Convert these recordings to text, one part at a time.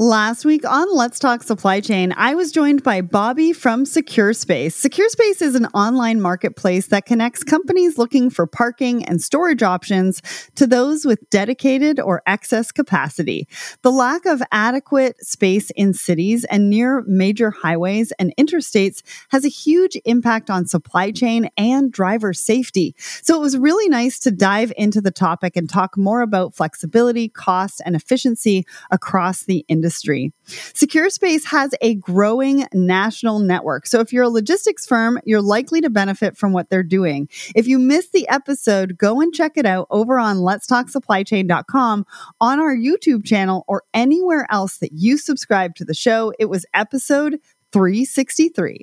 Last week on Let's Talk Supply Chain, I was joined by Bobby from SecureSpace. SecureSpace is an online marketplace that connects companies looking for parking and storage options to those with dedicated or excess capacity. The lack of adequate space in cities and near major highways and interstates has a huge impact on supply chain and driver safety. So it was really nice to dive into the topic and talk more about flexibility, cost, and efficiency across the industry. SecureSpace has a growing national network. So if you're a logistics firm, you're likely to benefit from what they're doing. If you missed the episode, go and check it out over on letstalksupplychain.com, on our YouTube channel, or anywhere else that you subscribe to the show. It was episode 363.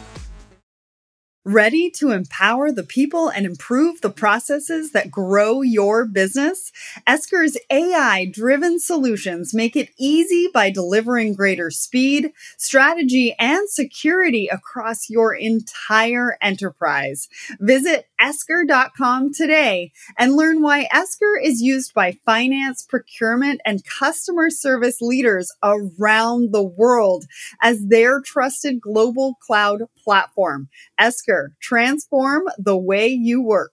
Ready to empower the people and improve the processes that grow your business? Esker's AI-driven solutions make it easy by delivering greater speed, strategy, and security across your entire enterprise. Visit Esker.com today and learn why Esker is used by finance, procurement, and customer service leaders around the world as their trusted global cloud platform. Esker, transform the way you work.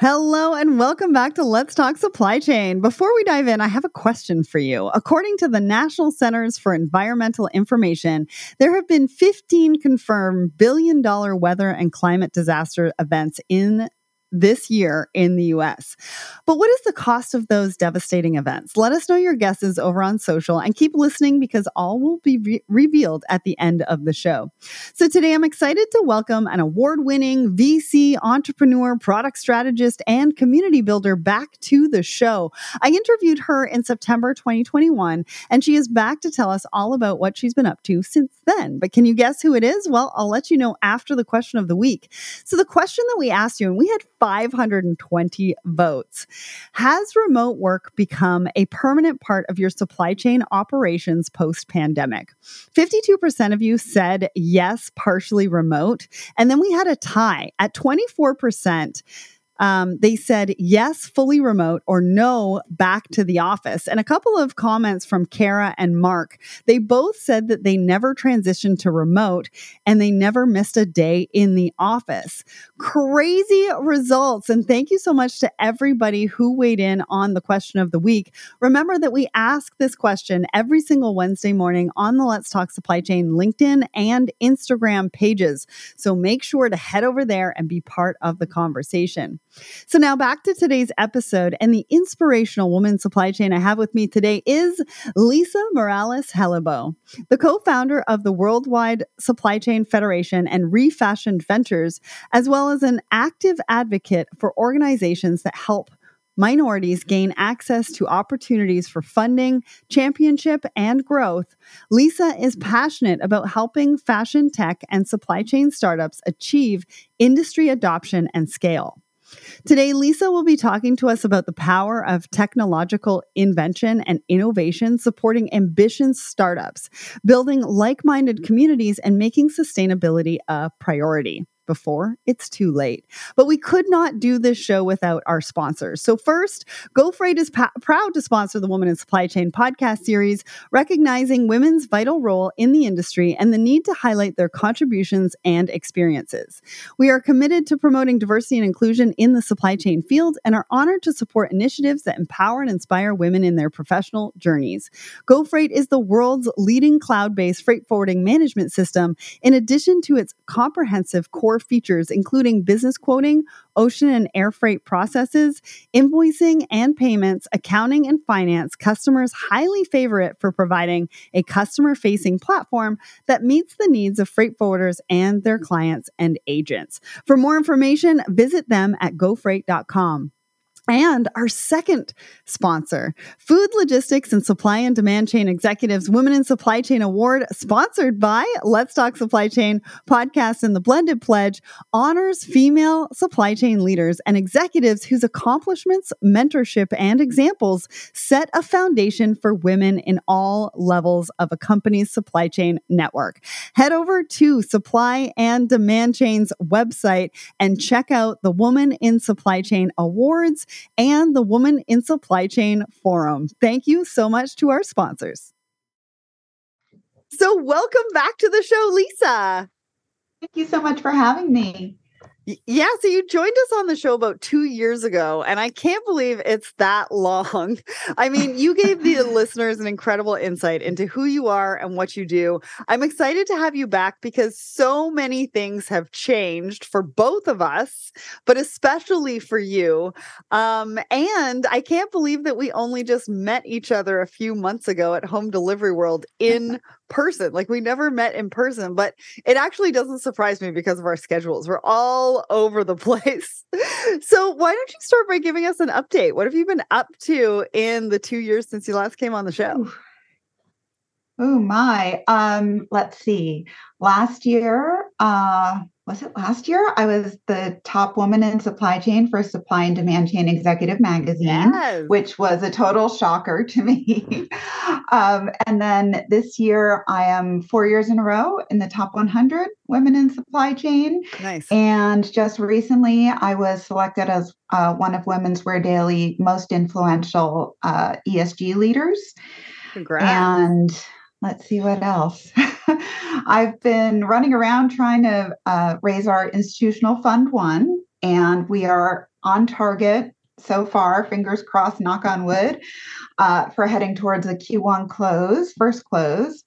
Hello and welcome back to Let's Talk Supply Chain. Before we dive in, I have a question for you. According to the National Centers for Environmental Information, there have been 15 confirmed billion-dollar weather and climate disaster events in this year in the U.S. But what is the cost of those devastating events? Let us know your guesses over on social and keep listening, because all will be revealed at the end of the show. So today I'm excited to welcome an award-winning VC, entrepreneur, product strategist, and community builder back to the show. I interviewed her in September 2021, and she is back to tell us all about what she's been up to since then. But can you guess who it is? Well, I'll let you know after the question of the week. So the question that we asked you, and we had 520 votes. Has remote work become a permanent part of your supply chain operations post-pandemic? 52% of you said yes, partially remote. And then we had a tie at 24%. They said yes, fully remote, or no, back to the office. And a couple of comments from Kara and Mark. They both said that they never transitioned to remote and they never missed a day in the office. Crazy results. And thank you so much to everybody who weighed in on the question of the week. Remember that we ask this question every single Wednesday morning on the Let's Talk Supply Chain LinkedIn and Instagram pages. So make sure to head over there and be part of the conversation. So now back to today's episode, and the inspirational woman supply chain I have with me today is Lisa Morales-Hellebo, the co-founder of the Worldwide Supply Chain Federation and Refashiond Ventures, as well as an active advocate for organizations that help minorities gain access to opportunities for funding, championship, and growth. Lisa is passionate about helping fashion tech and supply chain startups achieve industry adoption and scale. Today, Lisa will be talking to us about the power of technological invention and innovation, supporting ambitious startups, building like-minded communities, and making sustainability a priority before it's too late. But we could not do this show without our sponsors. So first, GoFreight is proud to sponsor the Women in Supply Chain podcast series, recognizing women's vital role in the industry and the need to highlight their contributions and experiences. We are committed to promoting diversity and inclusion in the supply chain field and are honored to support initiatives that empower and inspire women in their professional journeys. GoFreight is the world's leading cloud-based freight forwarding management system, in addition to its comprehensive core features, including business quoting, ocean and air freight processes, invoicing and payments, accounting and finance. Customers highly favor it for providing a customer-facing platform that meets the needs of freight forwarders and their clients and agents. For more information, visit them at gofreight.com. and our second sponsor, Food Logistics and Supply and Demand Chain Executives Women in Supply Chain Award, sponsored by Let's Talk Supply Chain podcast, and the Blended Pledge honors female supply chain leaders and executives whose accomplishments, mentorship, and examples set a foundation for women in all levels of a company's supply chain network. Head over to Supply and Demand Chain's website and check out the Woman in Supply Chain Awards and the Woman in Supply Chain Forum. Thank you so much to our sponsors. So welcome back to the show, Lisa. Thank you so much for having me. Yeah, so you joined us on the show about 2 years ago, and I can't believe it's that long. I mean, you gave the listeners an incredible insight into who you are and what you do. I'm excited to have you back because so many things have changed for both of us, but especially for you. And I can't believe that we only just met each other a few months ago at Home Delivery World in person. Like, we never met in person, but it actually doesn't surprise me because of our schedules. We're all over the place. So why don't you start by giving us an update? What have you been up to in the 2 years since you last came on the show? Oh my. Let's see. Last year, was it last year? I was the top woman in supply chain for Supply and Demand Chain Executive Magazine, yes, which was a total shocker to me. And then this year, I am 4 years in a row in the top 100 women in supply chain. Nice. And just recently, I was selected as one of Women's Wear Daily most influential ESG leaders. Congrats. And let's see what else. I've been running around trying to raise our institutional fund one, and we are on target so far, fingers crossed, knock on wood, for heading towards a Q1 close, first close.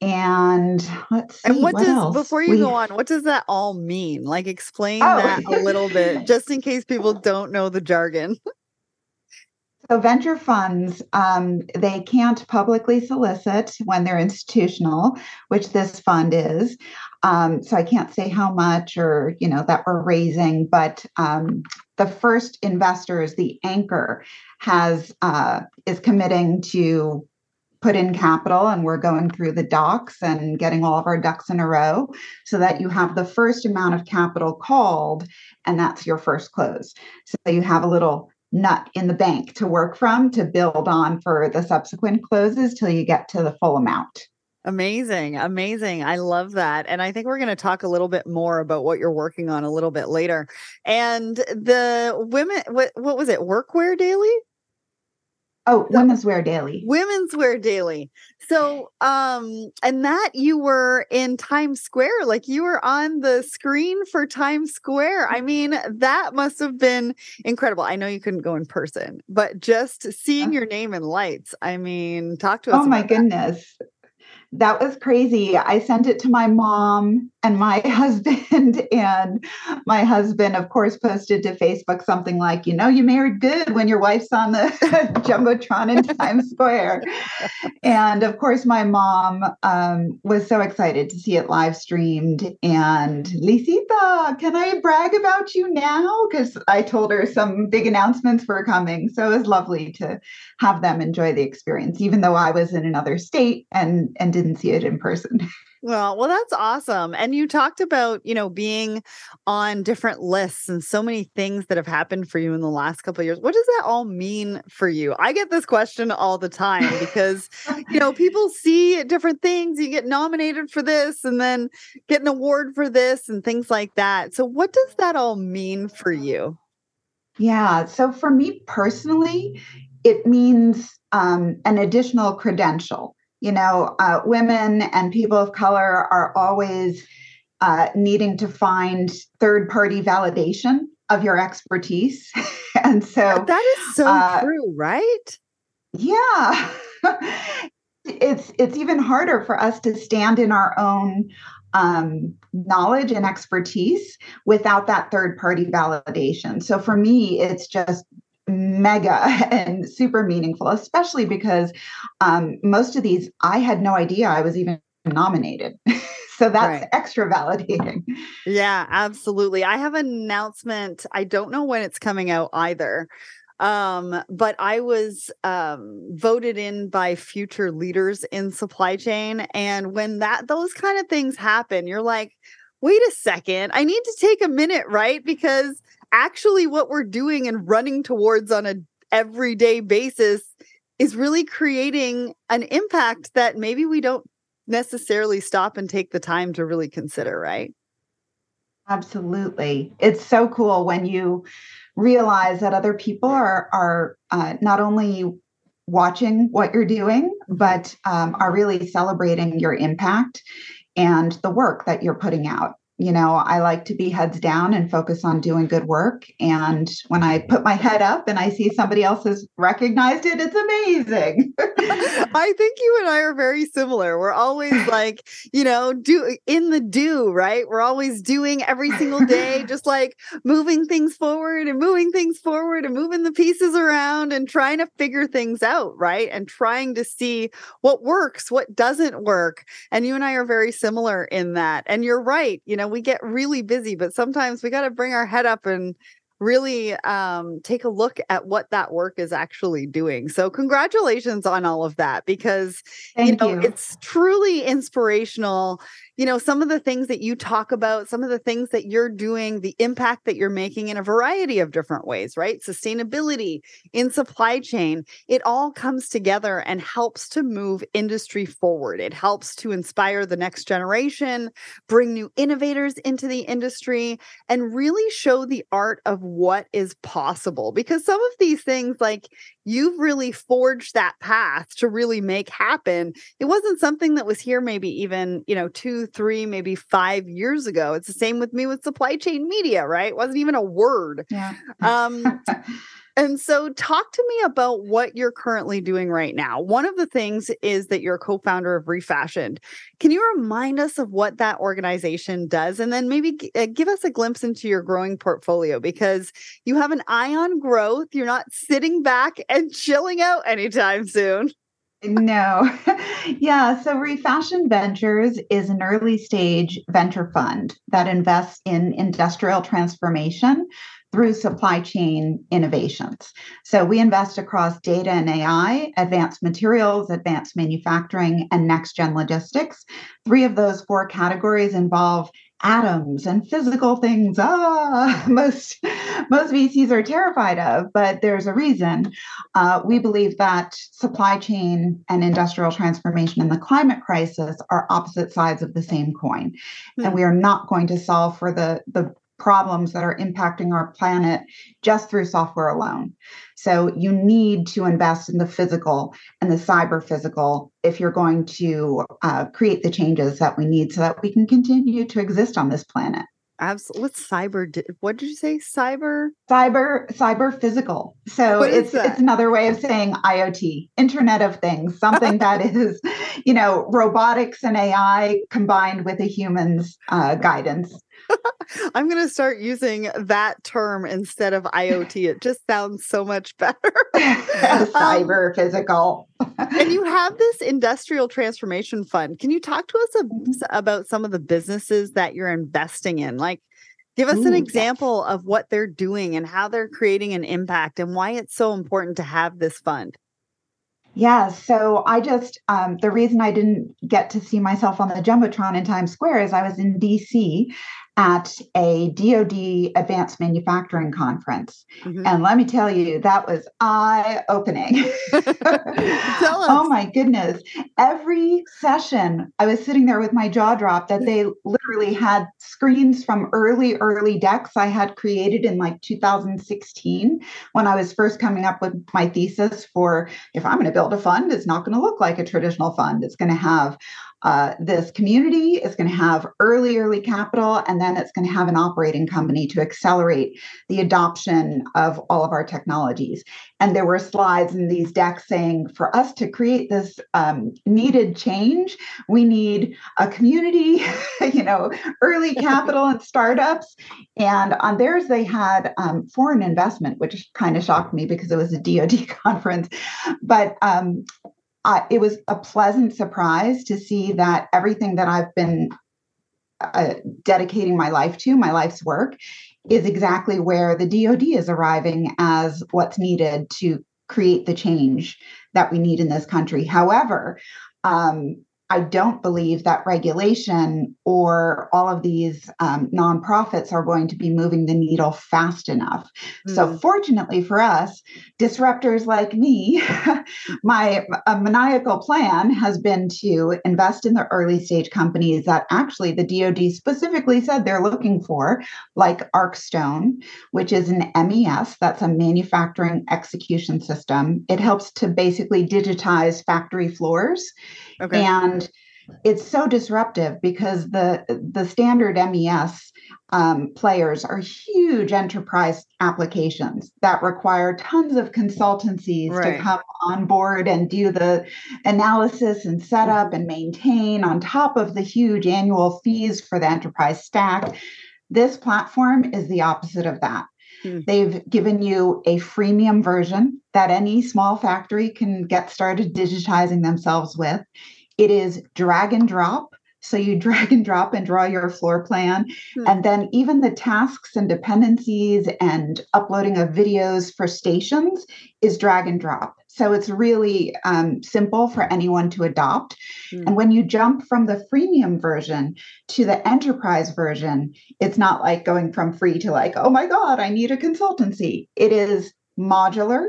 And let's see. And what does else? Before you go on, what does that all mean? Like, explain that a little bit, just in case people don't know the jargon. So venture funds, they can't publicly solicit when they're institutional, which this fund is. So I can't say how much or, you know, that we're raising, but the first investor is the anchor is committing to put in capital, and we're going through the docs and getting all of our ducks in a row so that you have the first amount of capital called, and that's your first close. So you have a little nut in the bank to work from to build on for the subsequent closes till you get to the full amount. Amazing. Amazing. I love that. And I think we're going to talk a little bit more about what you're working on a little bit later. And the women, what was it? Workwear Daily? Oh, Women's Wear Daily. Women's Wear Daily. So, and that you were in Times Square, like you were on the screen for Times Square. I mean, that must have been incredible. I know you couldn't go in person, but just seeing your name in lights, I mean, talk to us. Oh my goodness. That was crazy. I sent it to my mom and my husband, and my husband, of course, posted to Facebook something like, you know, you married good when your wife's on the Jumbotron in Times Square. And of course, my mom was so excited to see it live streamed. And Lisita, can I brag about you now? Because I told her some big announcements were coming. So it was lovely to have them enjoy the experience, even though I was in another state and didn't see it in person. Well, that's awesome. And you talked about, you know, being on different lists and so many things that have happened for you in the last couple of years. What does that all mean for you? I get this question all the time because, you know, people see different things. You get nominated for this and then get an award for this and things like that. So what does that all mean for you? Yeah. So for me personally, it means an additional credential. You know, women and people of color are always needing to find third-party validation of your expertise. And so that is so true, right? Yeah. It's even harder for us to stand in our own knowledge and expertise without that third-party validation. So for me, it's just mega and super meaningful, especially because most of these, I had no idea I was even nominated. So that's right. Extra validating. Yeah, absolutely. I have an announcement. I don't know when it's coming out either. But I was voted in by future leaders in supply chain. And when those kind of things happen, you're like, wait a second, I need to take a minute, right? Because actually what we're doing and running towards on an everyday basis is really creating an impact that maybe we don't necessarily stop and take the time to really consider, right? Absolutely. It's so cool when you realize that other people are not only watching what you're doing, but are really celebrating your impact and the work that you're putting out. You know, I like to be heads down and focus on doing good work. And when I put my head up and I see somebody else has recognized it, it's amazing. I think you and I are very similar. We're always like, you know, right? We're always doing every single day, just like moving things forward and moving the pieces around and trying to figure things out, right? And trying to see what works, what doesn't work. And you and I are very similar in that. And you're right. You know, we get really busy, but sometimes we got to bring our head up and really take a look at what that work is actually doing. So congratulations on all of that, because, Thank you. It's truly inspirational. You know, some of the things that you talk about, some of the things that you're doing, the impact that you're making in a variety of different ways, right? Sustainability in supply chain, it all comes together and helps to move industry forward. It helps to inspire the next generation, bring new innovators into the industry, and really show the art of what is possible, because some of these things, like, you've really forged that path to really make happen. It wasn't something that was here maybe even, 2, 3, maybe 5 years ago. It's the same with me with supply chain media, right? It wasn't even a word. Yeah. And so talk to me about what you're currently doing right now. One of the things is that you're a co-founder of Refashiond. Can you remind us of what that organization does? And then maybe give us a glimpse into your growing portfolio, because you have an eye on growth. You're not sitting back and chilling out anytime soon. No. Yeah. So Refashiond Ventures is an early stage venture fund that invests in industrial transformation through supply chain innovations. So we invest across data and AI, advanced materials, advanced manufacturing, and next-gen logistics. 3 of those 4 categories involve atoms and physical things. Most VCs are terrified of, but there's a reason. We believe that supply chain and industrial transformation and the climate crisis are opposite sides of the same coin. Mm-hmm. And we are not going to solve for the problems that are impacting our planet just through software alone. So you need to invest in the physical and the cyber physical if you're going to create the changes that we need so that we can continue to exist on this planet. Absolutely. What's cyber? What did you say? Cyber physical. So it's another way of saying IoT, Internet of Things, something that is, robotics and AI combined with a human's guidance. I'm going to start using that term instead of IoT. It just sounds so much better. Cyber physical. And you have this industrial transformation fund. Can you talk to us about some of the businesses that you're investing in? Like, give us an example of what they're doing and how they're creating an impact and why it's so important to have this fund. Yeah, so I just, the reason I didn't get to see myself on the Jumbotron in Times Square is I was in DC at a DoD advanced manufacturing conference. Mm-hmm. And let me tell you, that was eye-opening. Tell us. Oh my goodness. Every session, I was sitting there with my jaw dropped that they literally had screens from early decks I had created in like 2016 when I was first coming up with my thesis for, if I'm going to build a fund, it's not going to look like a traditional fund. It's going to have this community, is going to have early capital, and then it's going to have an operating company to accelerate the adoption of all of our technologies. And there were slides in these decks saying, for us to create this needed change, we need a community, early capital and startups. And on theirs, they had foreign investment, which kind of shocked me because it was a DoD conference. But it was a pleasant surprise to see that everything that I've been dedicating my life to, my life's work, is exactly where the DoD is arriving as what's needed to create the change that we need in this country. However, I don't believe that regulation or all of these nonprofits are going to be moving the needle fast enough. Mm-hmm. So fortunately for us, disruptors like me, my maniacal plan has been to invest in the early stage companies that actually the DoD specifically said they're looking for, like Arcstone, which is an MES, that's a manufacturing execution system. It helps to basically digitize factory floors. Okay. And it's so disruptive because the standard MES players are huge enterprise applications that require tons of consultancies right. to come on board and do the analysis and setup and maintain on top of the huge annual fees for the enterprise stack. This platform is the opposite of that. They've given you a freemium version that any small factory can get started digitizing themselves with. It is drag and drop. So you drag and drop and draw your floor plan. And then even the tasks and dependencies and uploading of videos for stations is drag and drop. So it's really simple for anyone to adopt. And when you jump from the freemium version to the enterprise version, it's not like going from free to like, oh my God, I need a consultancy. It is modular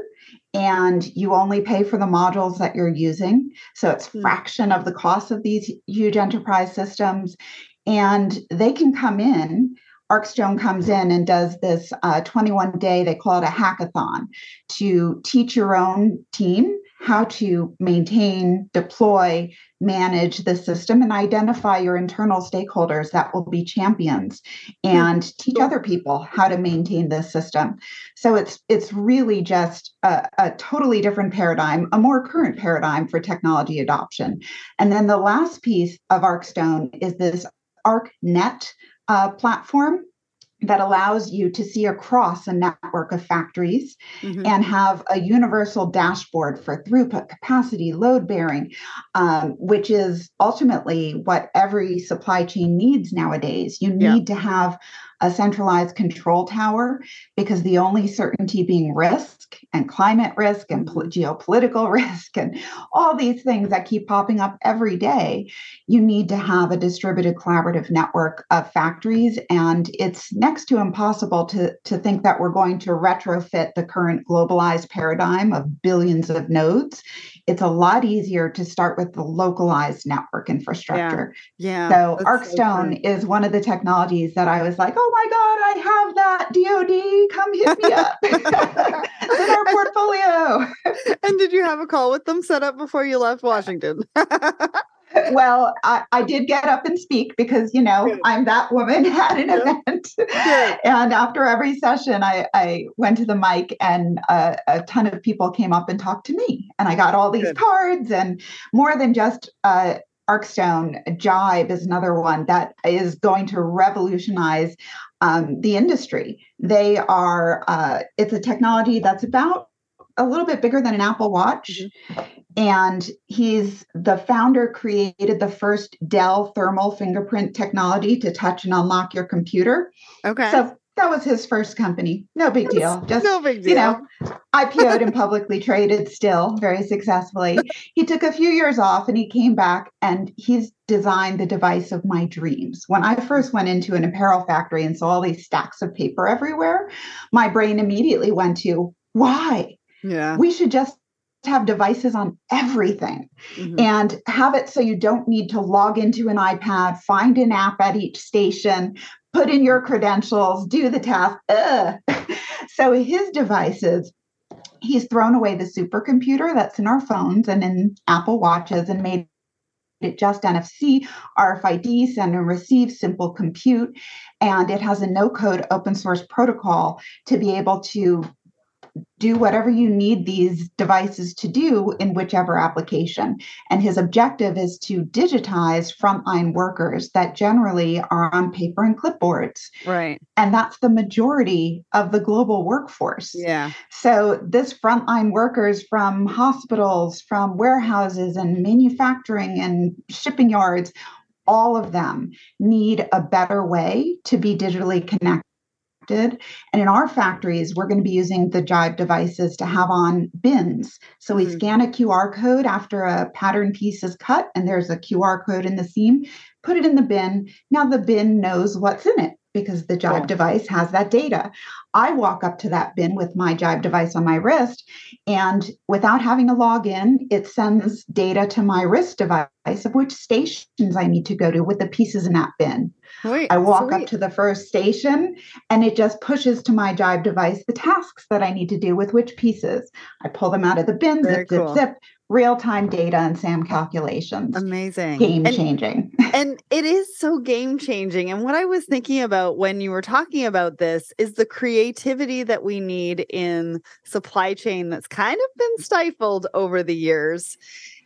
and you only pay for the modules that you're using. So it's fraction of the cost of these huge enterprise systems. And they can come in. Arcstone comes in and does this 21-day, they call it a hackathon, to teach your own team how to maintain, deploy, manage the system, and identify your internal stakeholders that will be champions and teach other people how to maintain this system. So it's really just a totally different paradigm, a more current paradigm for technology adoption. And then the last piece of Arcstone is this ArcNet platform that allows you to see across a network of factories and have a universal dashboard for throughput, capacity, load bearing, which is ultimately what every supply chain needs nowadays. You need to have a centralized control tower because the only certainty being risk and climate risk and geopolitical risk and all these things that keep popping up every day. You need to have a distributed collaborative network of factories, and it's next to impossible to think that we're going to retrofit the current globalized paradigm of billions of nodes. It's a lot easier to start with the localized network infrastructure. So Arcstone is one of the technologies that I was like, oh my God, I have that. DoD, come hit me up. It's in our portfolio. And did you have a call with them set up before you left Washington? Well, I did get up and speak because, you know, I'm that woman at an event. And after every session, I went to the mic and a ton of people came up and talked to me. And I got all these cards, and more than just Arcstone, Jive is another one that is going to revolutionize the industry. They are, it's a technology that's about a little bit bigger than an Apple Watch. And he's the founder created the first Dell thermal fingerprint technology to touch and unlock your computer. So that was his first company. No big deal. Just, no big deal. You know, IPO'd and publicly traded still very successfully. He took a few years off and he came back and he's designed the device of my dreams. When I first went into an apparel factory and saw all these stacks of paper everywhere, my brain immediately went to, why? We should just have devices on everything and have it so you don't need to log into an iPad, find an app at each station, put in your credentials, do the task. So his devices, he's thrown away the supercomputer that's in our phones and in Apple Watches and made it just NFC, RFID, send and receive, simple compute. And it has a no-code open source protocol to be able to do whatever you need these devices to do in whichever application. And his objective is to digitize frontline workers that generally are on paper and clipboards. And that's the majority of the global workforce. So this frontline workers from hospitals, from warehouses and manufacturing and shipping yards, all of them need a better way to be digitally connected impacted. And in our factories, we're going to be using the Jive devices to have on bins. So we scan a QR code after a pattern piece is cut, and there's a QR code in the seam, put it in the bin. Now the bin knows what's in it because the Jive device has that data. I walk up to that bin with my Jive device on my wrist, and without having a login, it sends data to my wrist device of which stations I need to go to with the pieces in that bin. Wait, I walk up to the first station, and it just pushes to my Jive device the tasks that I need to do with which pieces. I pull them out of the bin, zip, real-time data and SAM calculations. Amazing. Game-changing. And it is so game-changing. And what I was thinking about when you were talking about this is the creativity that we need in supply chain that's kind of been stifled over the years.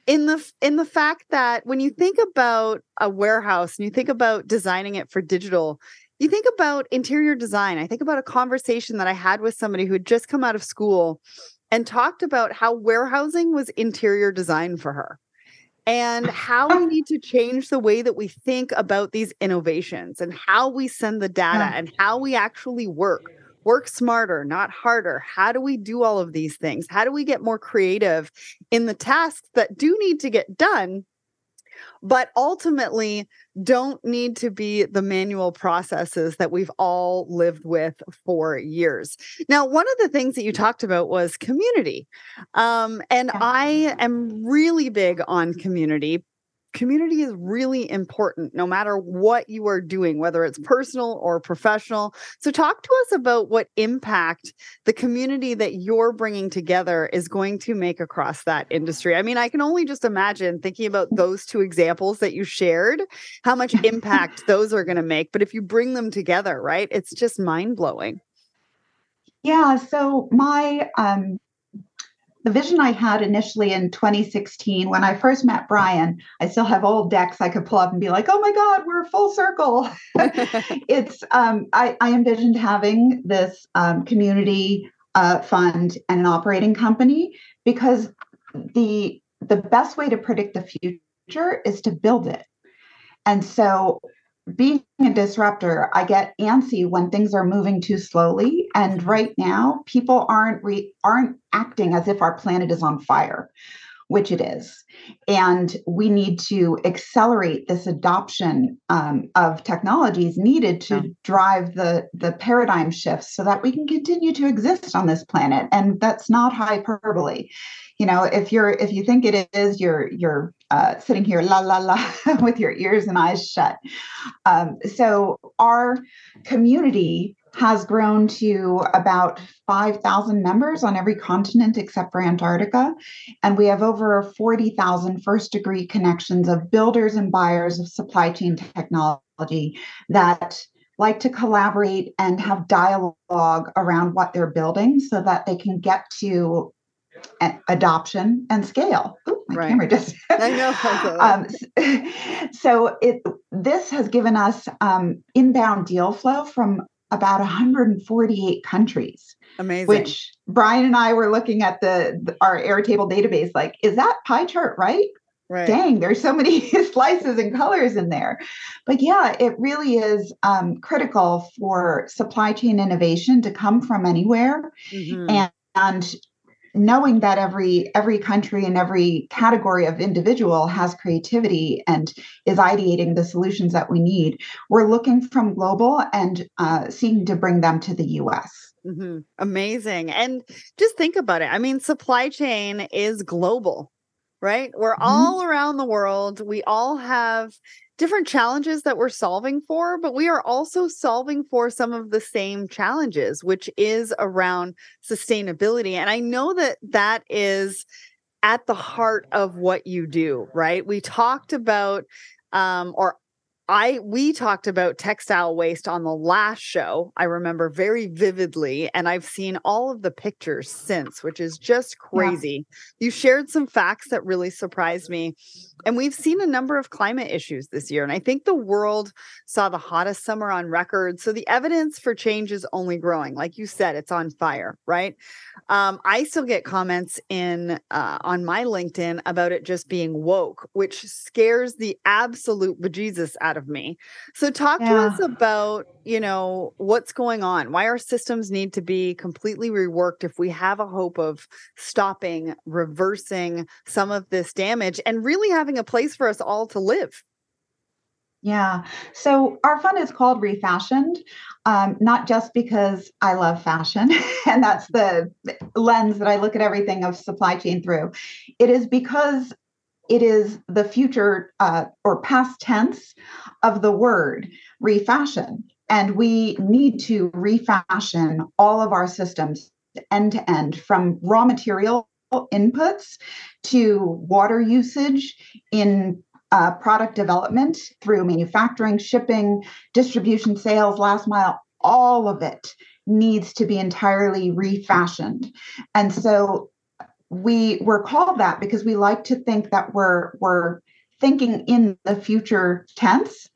In the fact that when you think about a warehouse and you think about designing it for digital, you think about interior design. I think about a conversation that I had with somebody who had just come out of school and talked about how warehousing was interior design for her and how we need to change the way that we think about these innovations and how we send the data and how we actually work smarter, not harder. How do we do all of these things? How do we get more creative in the tasks that do need to get done, but ultimately don't need to be the manual processes that we've all lived with for years. Now, one of the things that you talked about was community. And I am really big on community. Community is really important no matter what you are doing, whether it's personal or professional. So talk to us about what impact the community that you're bringing together is going to make across that industry. I mean, I can only just imagine thinking about those two examples that you shared, how much impact those are going to make. But if you bring them together, right, it's just mind-blowing. Yeah. So my the vision I had initially in 2016, when I first met Brian, I still have old decks I could pull up and be like, oh my God, we're full circle. It's I envisioned having this community fund and an operating company because the best way to predict the future is to build it. And so being a disruptor, I get antsy when things are moving too slowly. And right now, people aren't acting as if our planet is on fire, which it is. And we need to accelerate this adoption of technologies needed to drive the paradigm shifts so that we can continue to exist on this planet. And that's not hyperbole. You know, if you think it is, you're sitting here la la la with your ears and eyes shut. So our community has grown to about 5,000 members on every continent except for Antarctica. And we have over 40,000 first-degree connections of builders and buyers of supply chain technology that like to collaborate and have dialogue around what they're building so that they can get to adoption and scale. Ooh, my camera just. I know. So this has given us inbound deal flow from about 148 countries. Amazing. Which Brian and I were looking at our Airtable database, like, is that pie chart right? Right. Dang, there's so many slices and colors in there. But yeah, it really is critical for supply chain innovation to come from anywhere. Mm-hmm. And knowing that every country and every category of individual has creativity and is ideating the solutions that we need, we're looking from global and seeking to bring them to the U.S. Mm-hmm. Amazing. And just think about it. I mean, supply chain is global, right? We're all around the world. We all have different challenges that we're solving for, but we are also solving for some of the same challenges, which is around sustainability. And I know that is at the heart of what you do, right? We talked about, we talked about textile waste on the last show. I remember very vividly, and I've seen all of the pictures since, which is just crazy. Yeah. You shared some facts that really surprised me. And we've seen a number of climate issues this year. And I think the world saw the hottest summer on record. So the evidence for change is only growing. Like you said, it's on fire, right? I still get comments on my LinkedIn about it just being woke, which scares the absolute bejesus out out of me. So talk to us about, you know, what's going on, why our systems need to be completely reworked if we have a hope of stopping, reversing some of this damage and really having a place for us all to live. Yeah. So our fund is called Refashiond, not just because I love fashion and that's the lens that I look at everything of supply chain through. It is because it is the future or past tense of the word refashion. And we need to refashion all of our systems end to end, from raw material inputs to water usage in product development through manufacturing, shipping, distribution, sales, last mile, all of it needs to be entirely refashioned. And so we're called that because we like to think that we're thinking in the future tense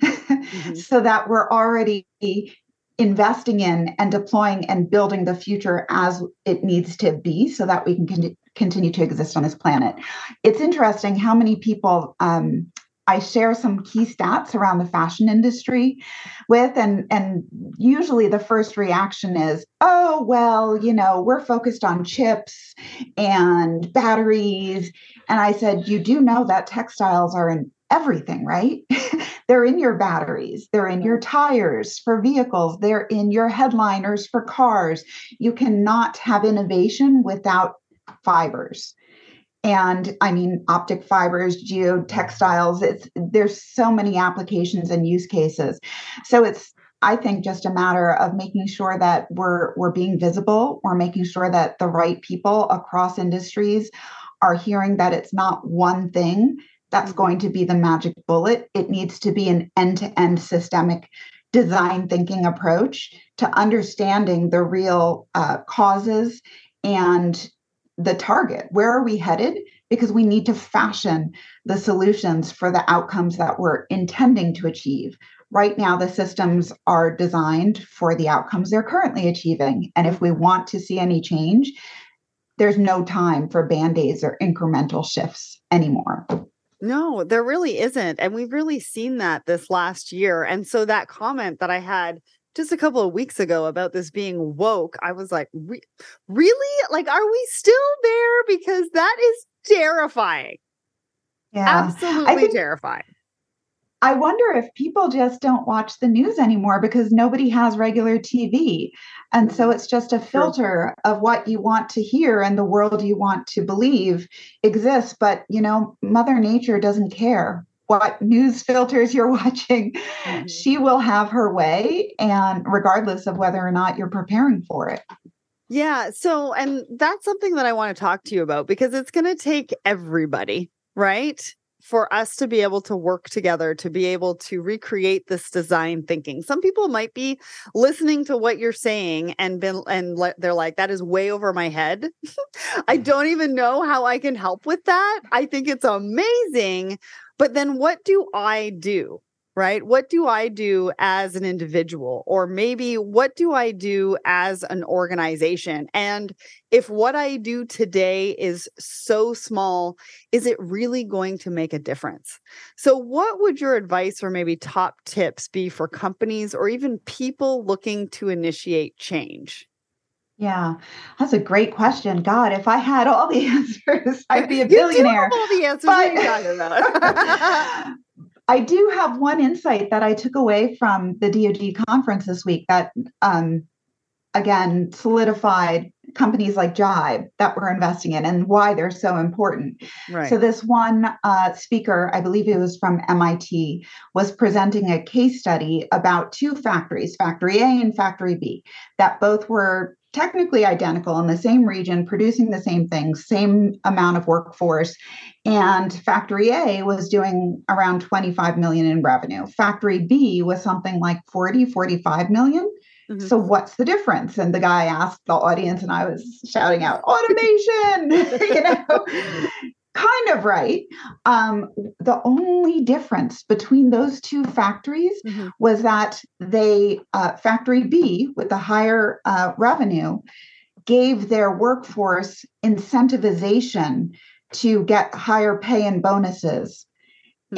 so that we're already investing in and deploying and building the future as it needs to be so that we can continue to exist on this planet. It's interesting how many people I share some key stats around the fashion industry with, and usually the first reaction is, oh, well, you know, we're focused on chips and batteries. And I said, you do know that textiles are in everything, right? They're in your batteries. They're in your tires for vehicles. They're in your headliners for cars. You cannot have innovation without fibers. And I mean, optic fibers, geotextiles, there's so many applications and use cases. So it's, I think, just a matter of making sure that we're being visible, or making sure that the right people across industries are hearing that it's not one thing that's going to be the magic bullet. It needs to be an end-to-end systemic design thinking approach to understanding the real causes and the target. Where are we headed? Because we need to fashion the solutions for the outcomes that we're intending to achieve. Right now, the systems are designed for the outcomes they're currently achieving. And if we want to see any change, there's no time for band-aids or incremental shifts anymore. No, there really isn't. And we've really seen that this last year. And so that comment that I had just a couple of weeks ago about this being woke, I was like, really? Like, are we still there? Because that is terrifying. Yeah, absolutely terrifying. I wonder if people just don't watch the news anymore because nobody has regular TV. And so it's just a filter of what you want to hear and the world you want to believe exists. But, you know, Mother Nature doesn't care what news filters you're watching. She will have her way, and regardless of whether or not you're preparing for it. Yeah. So, and that's something that I want to talk to you about, because it's going to take everybody, right, for us to be able to work together, to be able to recreate this design thinking. Some people might be listening to what you're saying and they're like, that is way over my head. I don't even know how I can help with that. I think it's amazing. But then what do I do, right? What do I do as an individual? Or maybe what do I do as an organization? And if what I do today is so small, is it really going to make a difference? So what would your advice or maybe top tips be for companies or even people looking to initiate change? Yeah, that's a great question. God, if I had all the answers, I'd be a billionaire. You do have all the answers. But you got it. I do have one insight that I took away from the DoD conference this week that, again, solidified companies like Jive that we're investing in and why they're so important. Right. So this one speaker, I believe it was from MIT, was presenting a case study about two factories, Factory A and Factory B, that both were technically identical in the same region, producing the same things, same amount of workforce. And Factory A was doing around 25 million in revenue. Factory B was something like 45 million. Mm-hmm. So what's the difference? And the guy asked the audience, and I was shouting out, automation, you know, kind of right. The only difference between those two factories was that they, Factory B with the higher revenue, gave their workforce incentivization to get higher pay and bonuses.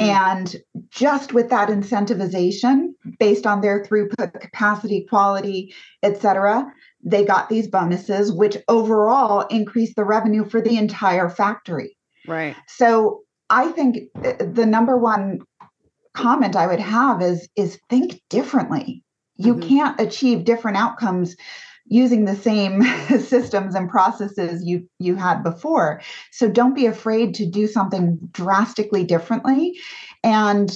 And just with that incentivization based on their throughput, capacity, quality, et cetera, they got these bonuses, which overall increased the revenue for the entire factory. Right. So I think the number one comment I would have is think differently. You can't achieve different outcomes using the same systems and processes you had before. So don't be afraid to do something drastically differently and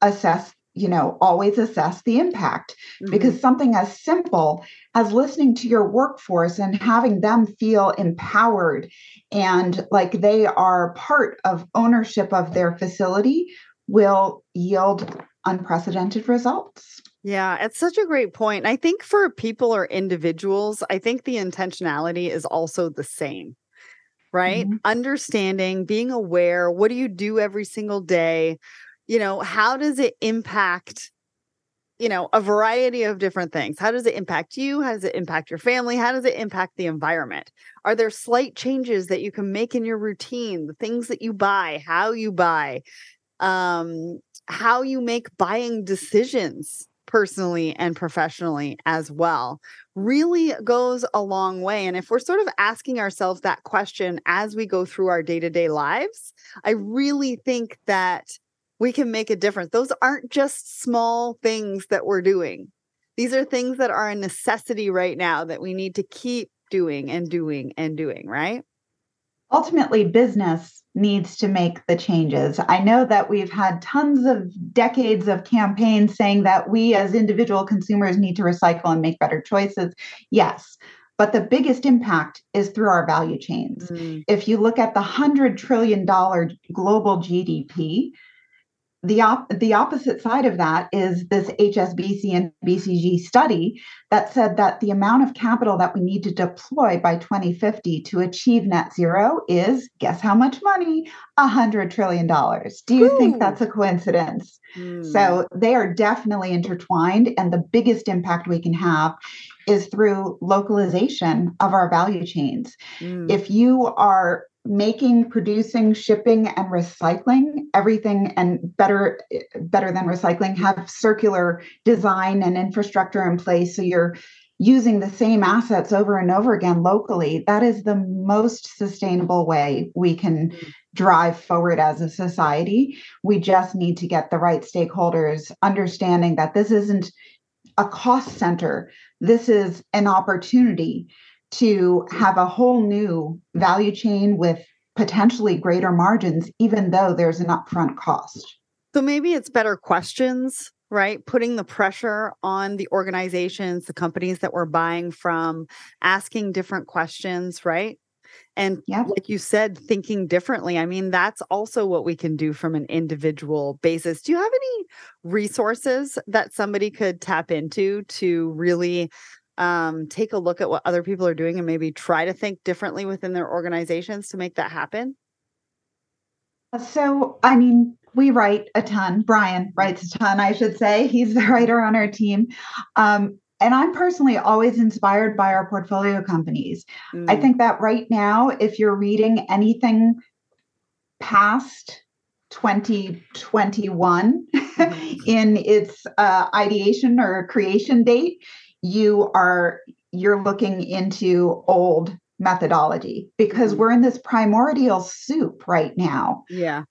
assess, always assess the impact, because something as simple as listening to your workforce and having them feel empowered and like they are part of ownership of their facility will yield unprecedented results. Yeah, it's such a great point. I think for people or individuals, I think the intentionality is also the same, right? Understanding, being aware, what do you do every single day? How does it impact, a variety of different things? How does it impact you? How does it impact your family? How does it impact the environment? Are there slight changes that you can make in your routine, the things that you buy, how you buy, how you make buying decisions? Personally and professionally as well, really goes a long way. And if we're sort of asking ourselves that question as we go through our day-to-day lives, I really think that we can make a difference. Those aren't just small things that we're doing. These are things that are a necessity right now that we need to keep doing and doing and doing, right? Ultimately, business needs to make the changes. I know that we've had tons of decades of campaigns saying that we as individual consumers need to recycle and make better choices. Yes, but the biggest impact is through our value chains. If you look at the $100 trillion global GDP, the opposite side of that is this HSBC and BCG study that said that the amount of capital that we need to deploy by 2050 to achieve net zero is, guess how much money? $100 trillion. Do you think that's a coincidence? So they are definitely intertwined. And the biggest impact we can have is through localization of our value chains. If you are making, producing, shipping, and recycling, everything and better than recycling, have circular design and infrastructure in place. So you're using the same assets over and over again locally. That is the most sustainable way we can drive forward as a society. We just need to get the right stakeholders understanding that this isn't a cost center. This is an opportunity to have a whole new value chain with potentially greater margins, even though there's an upfront cost. So maybe it's better questions, right? Putting the pressure on the organizations, the companies that we're buying from, asking different questions, right? And like you said, thinking differently. I mean, that's also what we can do from an individual basis. Do you have any resources that somebody could tap into to really take a look at what other people are doing and maybe try to think differently within their organizations to make that happen? So, I mean, we write a ton. Brian writes a ton, I should say. He's the writer on our team. And I'm personally always inspired by our portfolio companies. I think that right now, if you're reading anything past 2021 in its ideation or creation date, you're looking into old methodology, because we're in this primordial soup right now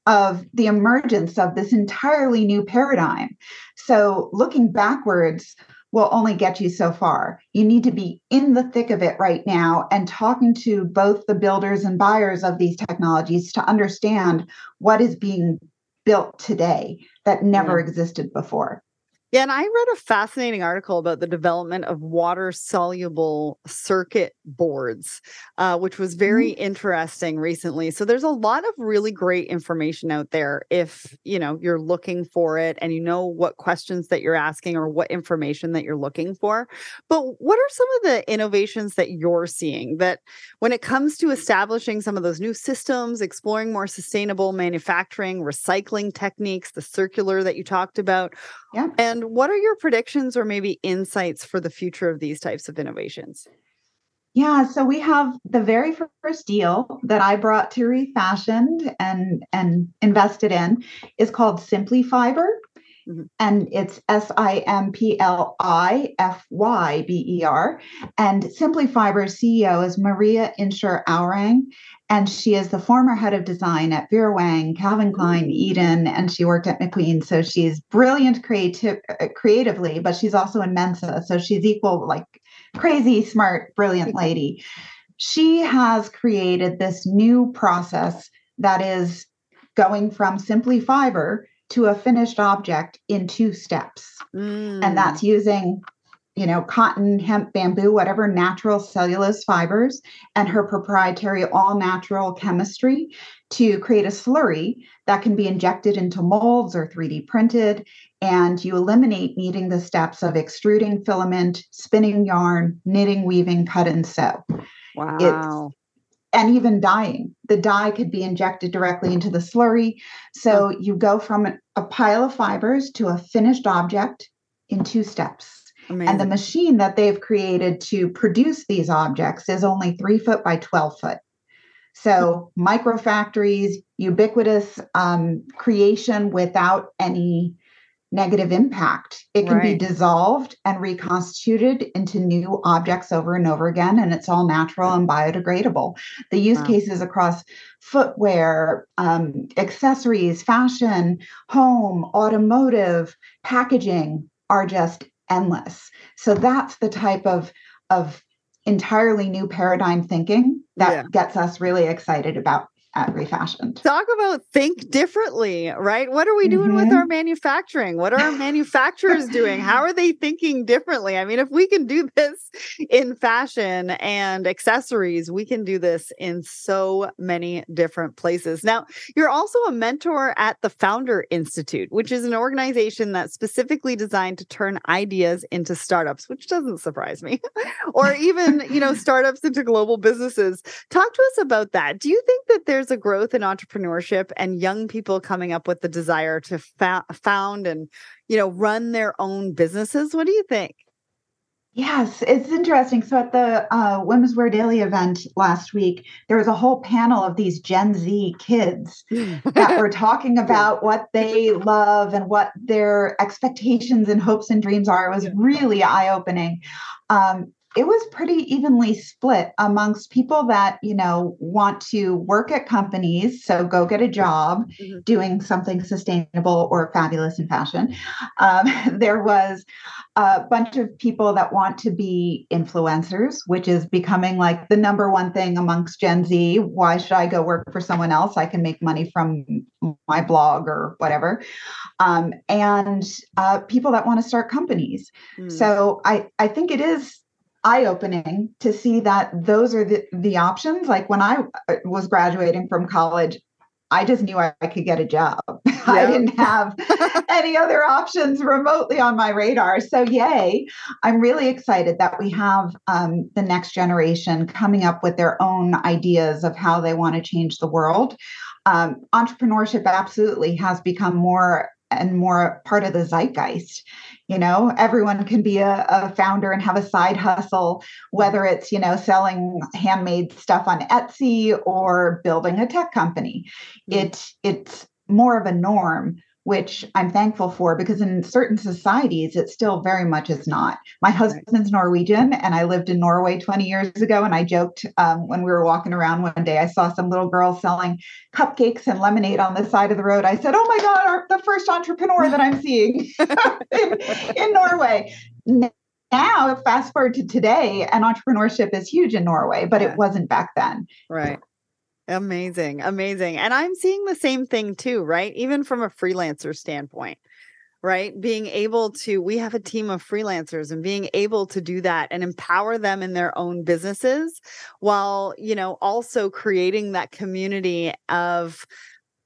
of the emergence of this entirely new paradigm. So looking backwards will only get you so far. You need to be in the thick of it right now and talking to both the builders and buyers of these technologies to understand what is being built today that never existed before. Yeah, and I read a fascinating article about the development of water-soluble circuit boards, which was very interesting recently. So there's a lot of really great information out there if, you're looking for it and you know what questions that you're asking or what information that you're looking for. But what are some of the innovations that you're seeing that when it comes to establishing some of those new systems, exploring more sustainable manufacturing, recycling techniques, the circular that you talked about? Yeah. And what are your predictions or maybe insights for the future of these types of innovations? Yeah, so we have the very first deal that I brought to Refashiond and invested in is called Simply Fiber, and it's SimpliFiber. And Simply Fiber's CEO is Maria Insher Aurang, and she is the former head of design at Vera Wang, Calvin Klein, Eden, and she worked at McQueen. So she's brilliant creatively, but she's also in Mensa, so she's equal like crazy, smart, brilliant lady. She has created this new process that is going from Simply Fiber to a finished object in 2 steps. And that's using, you know, cotton, hemp, bamboo, whatever natural cellulose fibers, and her proprietary all-natural chemistry to create a slurry that can be injected into molds or 3D printed. And you eliminate needing the steps of extruding filament, spinning yarn, knitting, weaving, cut, and sew. Wow. And even dyeing. The dye could be injected directly into the slurry. So you go from a pile of fibers to a finished object in 2 steps. Amazing. And the machine that they've created to produce these objects is only 3 foot by 12 foot. So microfactories, ubiquitous creation without any negative impact. It can be dissolved and reconstituted into new objects over and over again, and it's all natural and biodegradable. The use cases across footwear, accessories, fashion, home, automotive, packaging are just endless. So that's the type of entirely new paradigm thinking that gets us really excited about at Refashiond. Talk about think differently, right? What are we doing with our manufacturing? What are our manufacturers doing? How are they thinking differently? I mean, if we can do this in fashion and accessories, we can do this in so many different places. Now, you're also a mentor at the Founder Institute, which is an organization that's specifically designed to turn ideas into startups, which doesn't surprise me, or even, you know, startups into global businesses. Talk to us about that. Do you think that there's a growth in entrepreneurship and young people coming up with the desire to found and, you know, run their own businesses? What do you think? Yes, it's interesting. So at the Women's Wear Daily event last week, there was a whole panel of these Gen Z kids that were talking about what they love and what their expectations and hopes and dreams are. It was really eye-opening. It was pretty evenly split amongst people that, you know, want to work at companies, so go get a job doing something sustainable or fabulous in fashion. There was a bunch of people that want to be influencers, which is becoming like the number one thing amongst Gen Z. Why should I go work for someone else? I can make money from my blog or whatever. And people that want to start companies. So I think it is eye-opening to see that those are the options. Like when I was graduating from college, I just knew I could get a job. Yeah. I didn't have any other options remotely on my radar. So yay, I'm really excited that we have the next generation coming up with their own ideas of how they want to change the world. Entrepreneurship absolutely has become more and more part of the zeitgeist. You know, everyone can be a founder and have a side hustle, whether it's, you know, selling handmade stuff on Etsy or building a tech company. It's more of a norm, which I'm thankful for, because in certain societies, it still very much is not. My husband's Norwegian, and I lived in Norway 20 years ago, and I joked when we were walking around one day, I saw some little girl selling cupcakes and lemonade on the side of the road. I said, oh my God, the first entrepreneur that I'm seeing in Norway. Now, fast forward to today, and entrepreneurship is huge in Norway, but it wasn't back then. Right. Amazing. Amazing. And I'm seeing the same thing too, right? Even from a freelancer standpoint, right? Being able to, we have a team of freelancers and being able to do that and empower them in their own businesses while, you know, also creating that community of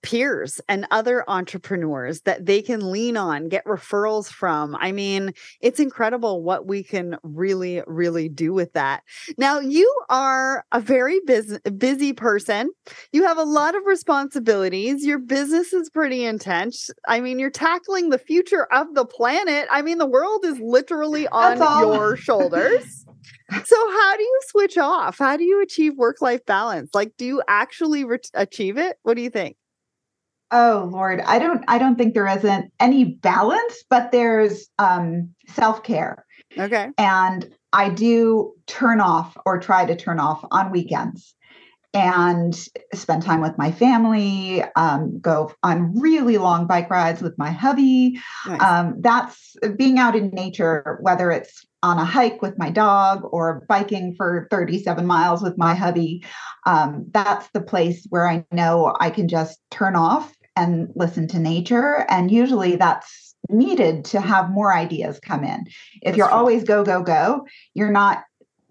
peers and other entrepreneurs that they can lean on, get referrals from. I mean, it's incredible what we can really, really do with that. Now, you are a very busy person. You have a lot of responsibilities. Your business is pretty intense. I mean, you're tackling the future of the planet. I mean, the world is literally on your shoulders. So how do you switch off? How do you achieve work-life balance? Like, do you actually achieve it? What do you think? Oh, Lord, I don't think there isn't any balance, but there's self-care. Okay. And I do turn off or try to turn off on weekends and spend time with my family, go on really long bike rides with my hubby. Nice. That's being out in nature, whether it's on a hike with my dog or biking for 37 miles with my hubby. That's the place where I know I can just turn off and listen to nature. And usually that's needed to have more ideas come in. If you're always go, go, go, you're not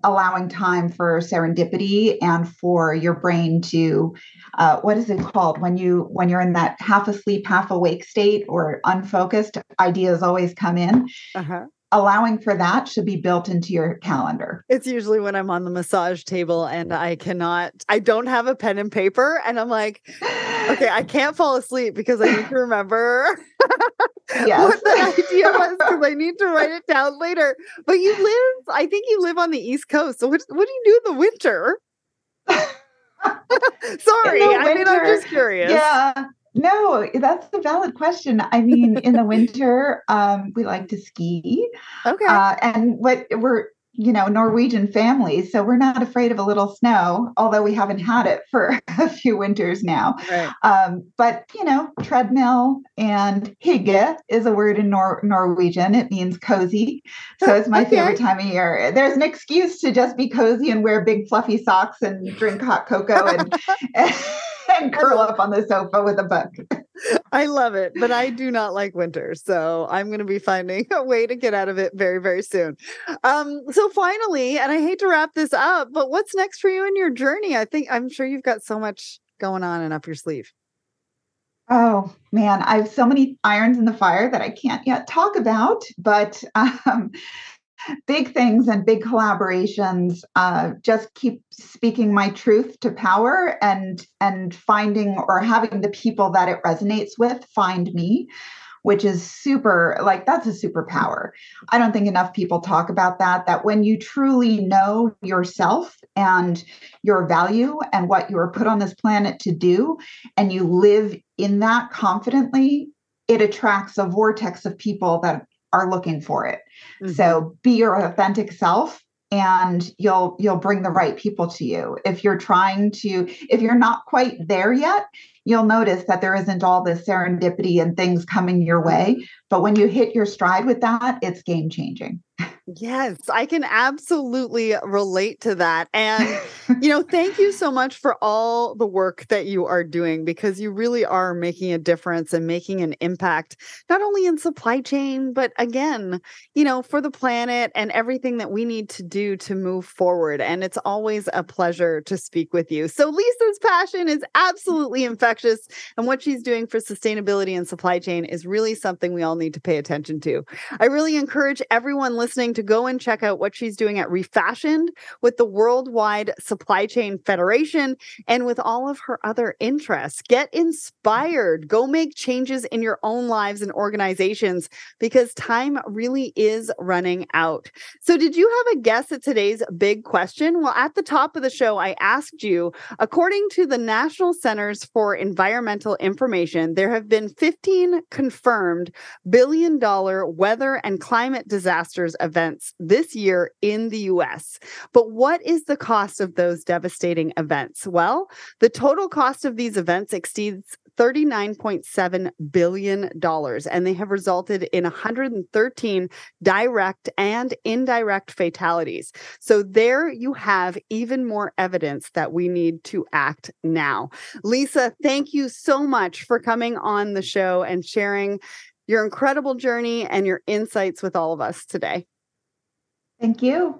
allowing time for serendipity and for your brain to, what is it called? When you're in that half asleep, half awake state or unfocused, ideas always come in. Uh-huh. Allowing for that should be built into your calendar. It's usually when I'm on the massage table and I don't have a pen and paper. And I'm like, okay, I can't fall asleep because I need to remember what the idea was because I need to write it down later. But I think you live on the East Coast. So what do you do in the winter? Sorry. I'm just curious. Yeah. No, that's a valid question. I mean, in the winter, we like to ski. Okay. And we're Norwegian families, so we're not afraid of a little snow, although we haven't had it for a few winters now. Right. But treadmill and hygge is a word in Norwegian. It means cozy. So it's my favorite time of year. There's an excuse to just be cozy and wear big fluffy socks and drink hot cocoa and curl up on the sofa with a book. I love it, but I do not like winter. So I'm going to be finding a way to get out of it very, very soon. So finally, and I hate to wrap this up, but what's next for you in your journey? I'm sure you've got so much going on and up your sleeve. Oh, man, I have so many irons in the fire that I can't yet talk about, but big things and big collaborations, just keep speaking my truth to power and finding or having the people that it resonates with find me, which is that's a superpower. I don't think enough people talk about that when you truly know yourself and your value and what you were put on this planet to do, and you live in that confidently, it attracts a vortex of people that are looking for it. Mm-hmm. So be your authentic self and you'll bring the right people to you. If you're not quite there yet, you'll notice that there isn't all this serendipity and things coming your way. But when you hit your stride with that, it's game changing. Yes, I can absolutely relate to that. And, thank you so much for all the work that you are doing, because you really are making a difference and making an impact, not only in supply chain, but again, for the planet and everything that we need to do to move forward. And it's always a pleasure to speak with you. So Lisa's passion is absolutely infectious. And what she's doing for sustainability and supply chain is really something we all need to pay attention to. I really encourage everyone listening to go and check out what she's doing at Refashiond with the Worldwide Supply Chain Federation and with all of her other interests. Get inspired. Go make changes in your own lives and organizations, because time really is running out. So did you have a guess at today's big question? Well, at the top of the show, I asked you, according to the National Centers for Environmental Information, there have been 15 confirmed $1 billion weather and climate disasters events this year in the U.S. But what is the cost of those devastating events? Well, the total cost of these events exceeds $39.7 billion, and they have resulted in 113 direct and indirect fatalities. So there you have even more evidence that we need to act now. Lisa, thank you so much for coming on the show and sharing your incredible journey and your insights with all of us today. Thank you.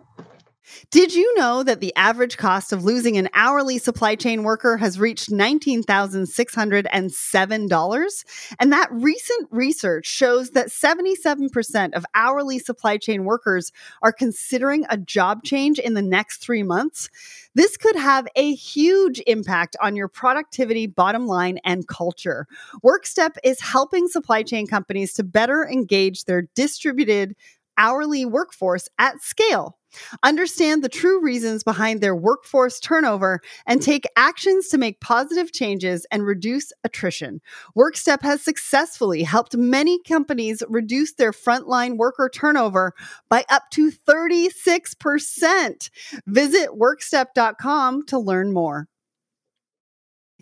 Did you know that the average cost of losing an hourly supply chain worker has reached $19,607? And that recent research shows that 77% of hourly supply chain workers are considering a job change in the next 3 months. This could have a huge impact on your productivity, bottom line, and culture. Workstep is helping supply chain companies to better engage their distributed hourly workforce at scale. Understand the true reasons behind their workforce turnover and take actions to make positive changes and reduce attrition. Workstep has successfully helped many companies reduce their frontline worker turnover by up to 36%. Visit workstep.com to learn more.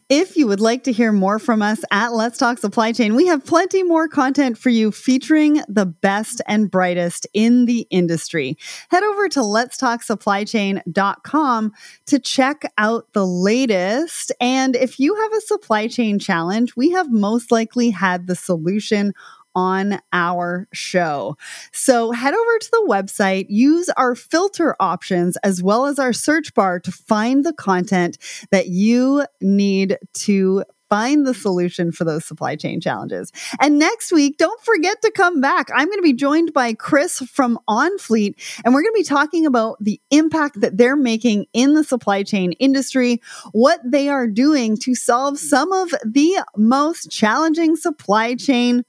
If you would like to hear more from us at Let's Talk Supply Chain, we have plenty more content for you featuring the best and brightest in the industry. Head over to letstalksupplychain.com to check out the latest. And if you have a supply chain challenge, we have most likely had the solution on our show. So head over to the website, use our filter options as well as our search bar to find the content that you need to find the solution for those supply chain challenges. And next week, don't forget to come back. I'm going to be joined by Chris from OnFleet, and we're going to be talking about the impact that they're making in the supply chain industry, what they are doing to solve some of the most challenging supply chain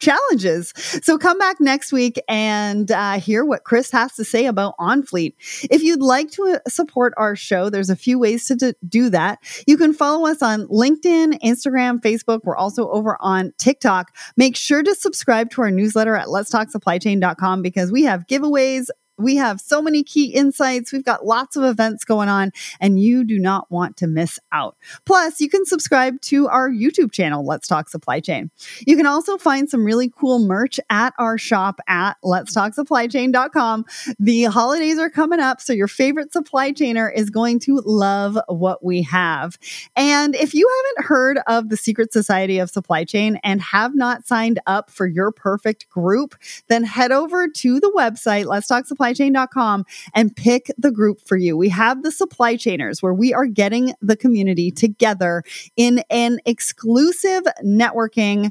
challenges. So come back next week and hear what Chris has to say about OnFleet. If you'd like to support our show, there's a few ways to do that. You can follow us on LinkedIn, Instagram, Facebook. We're also over on TikTok. Make sure to subscribe to our newsletter at letstalksupplychain.com because we have giveaways. We have so many key insights. We've got lots of events going on, and you do not want to miss out. Plus, you can subscribe to our YouTube channel, Let's Talk Supply Chain. You can also find some really cool merch at our shop at letstalksupplychain.com. The holidays are coming up, so your favorite supply chainer is going to love what we have. And if you haven't heard of the Secret Society of Supply Chain and have not signed up for your perfect group, then head over to the website, letstalksupplychain.com, and pick the group for you. We have the Supply Chainers, where we are getting the community together in an exclusive networking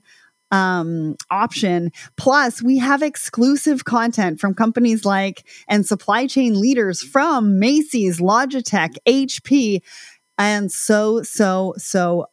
option. Plus, we have exclusive content from companies like and supply chain leaders from Macy's, Logitech, HP, and so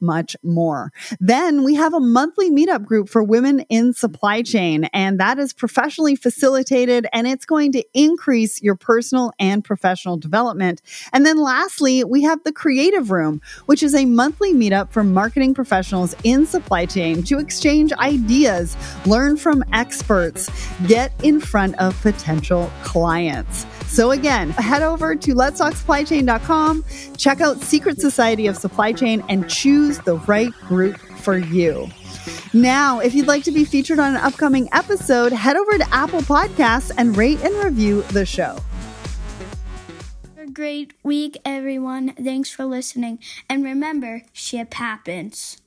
much more. Then we have a monthly meetup group for women in supply chain, and that is professionally facilitated, and it's going to increase your personal and professional development. And then lastly, we have the Creative Room, which is a monthly meetup for marketing professionals in supply chain to exchange ideas, learn from experts, get in front of potential clients. So again, head over to letstalksupplychain.com, check out Secret Society of Supply Chain, and choose the right group for you. Now, if you'd like to be featured on an upcoming episode, head over to Apple Podcasts and rate and review the show. Have a great week, everyone. Thanks for listening. And remember, ship happens.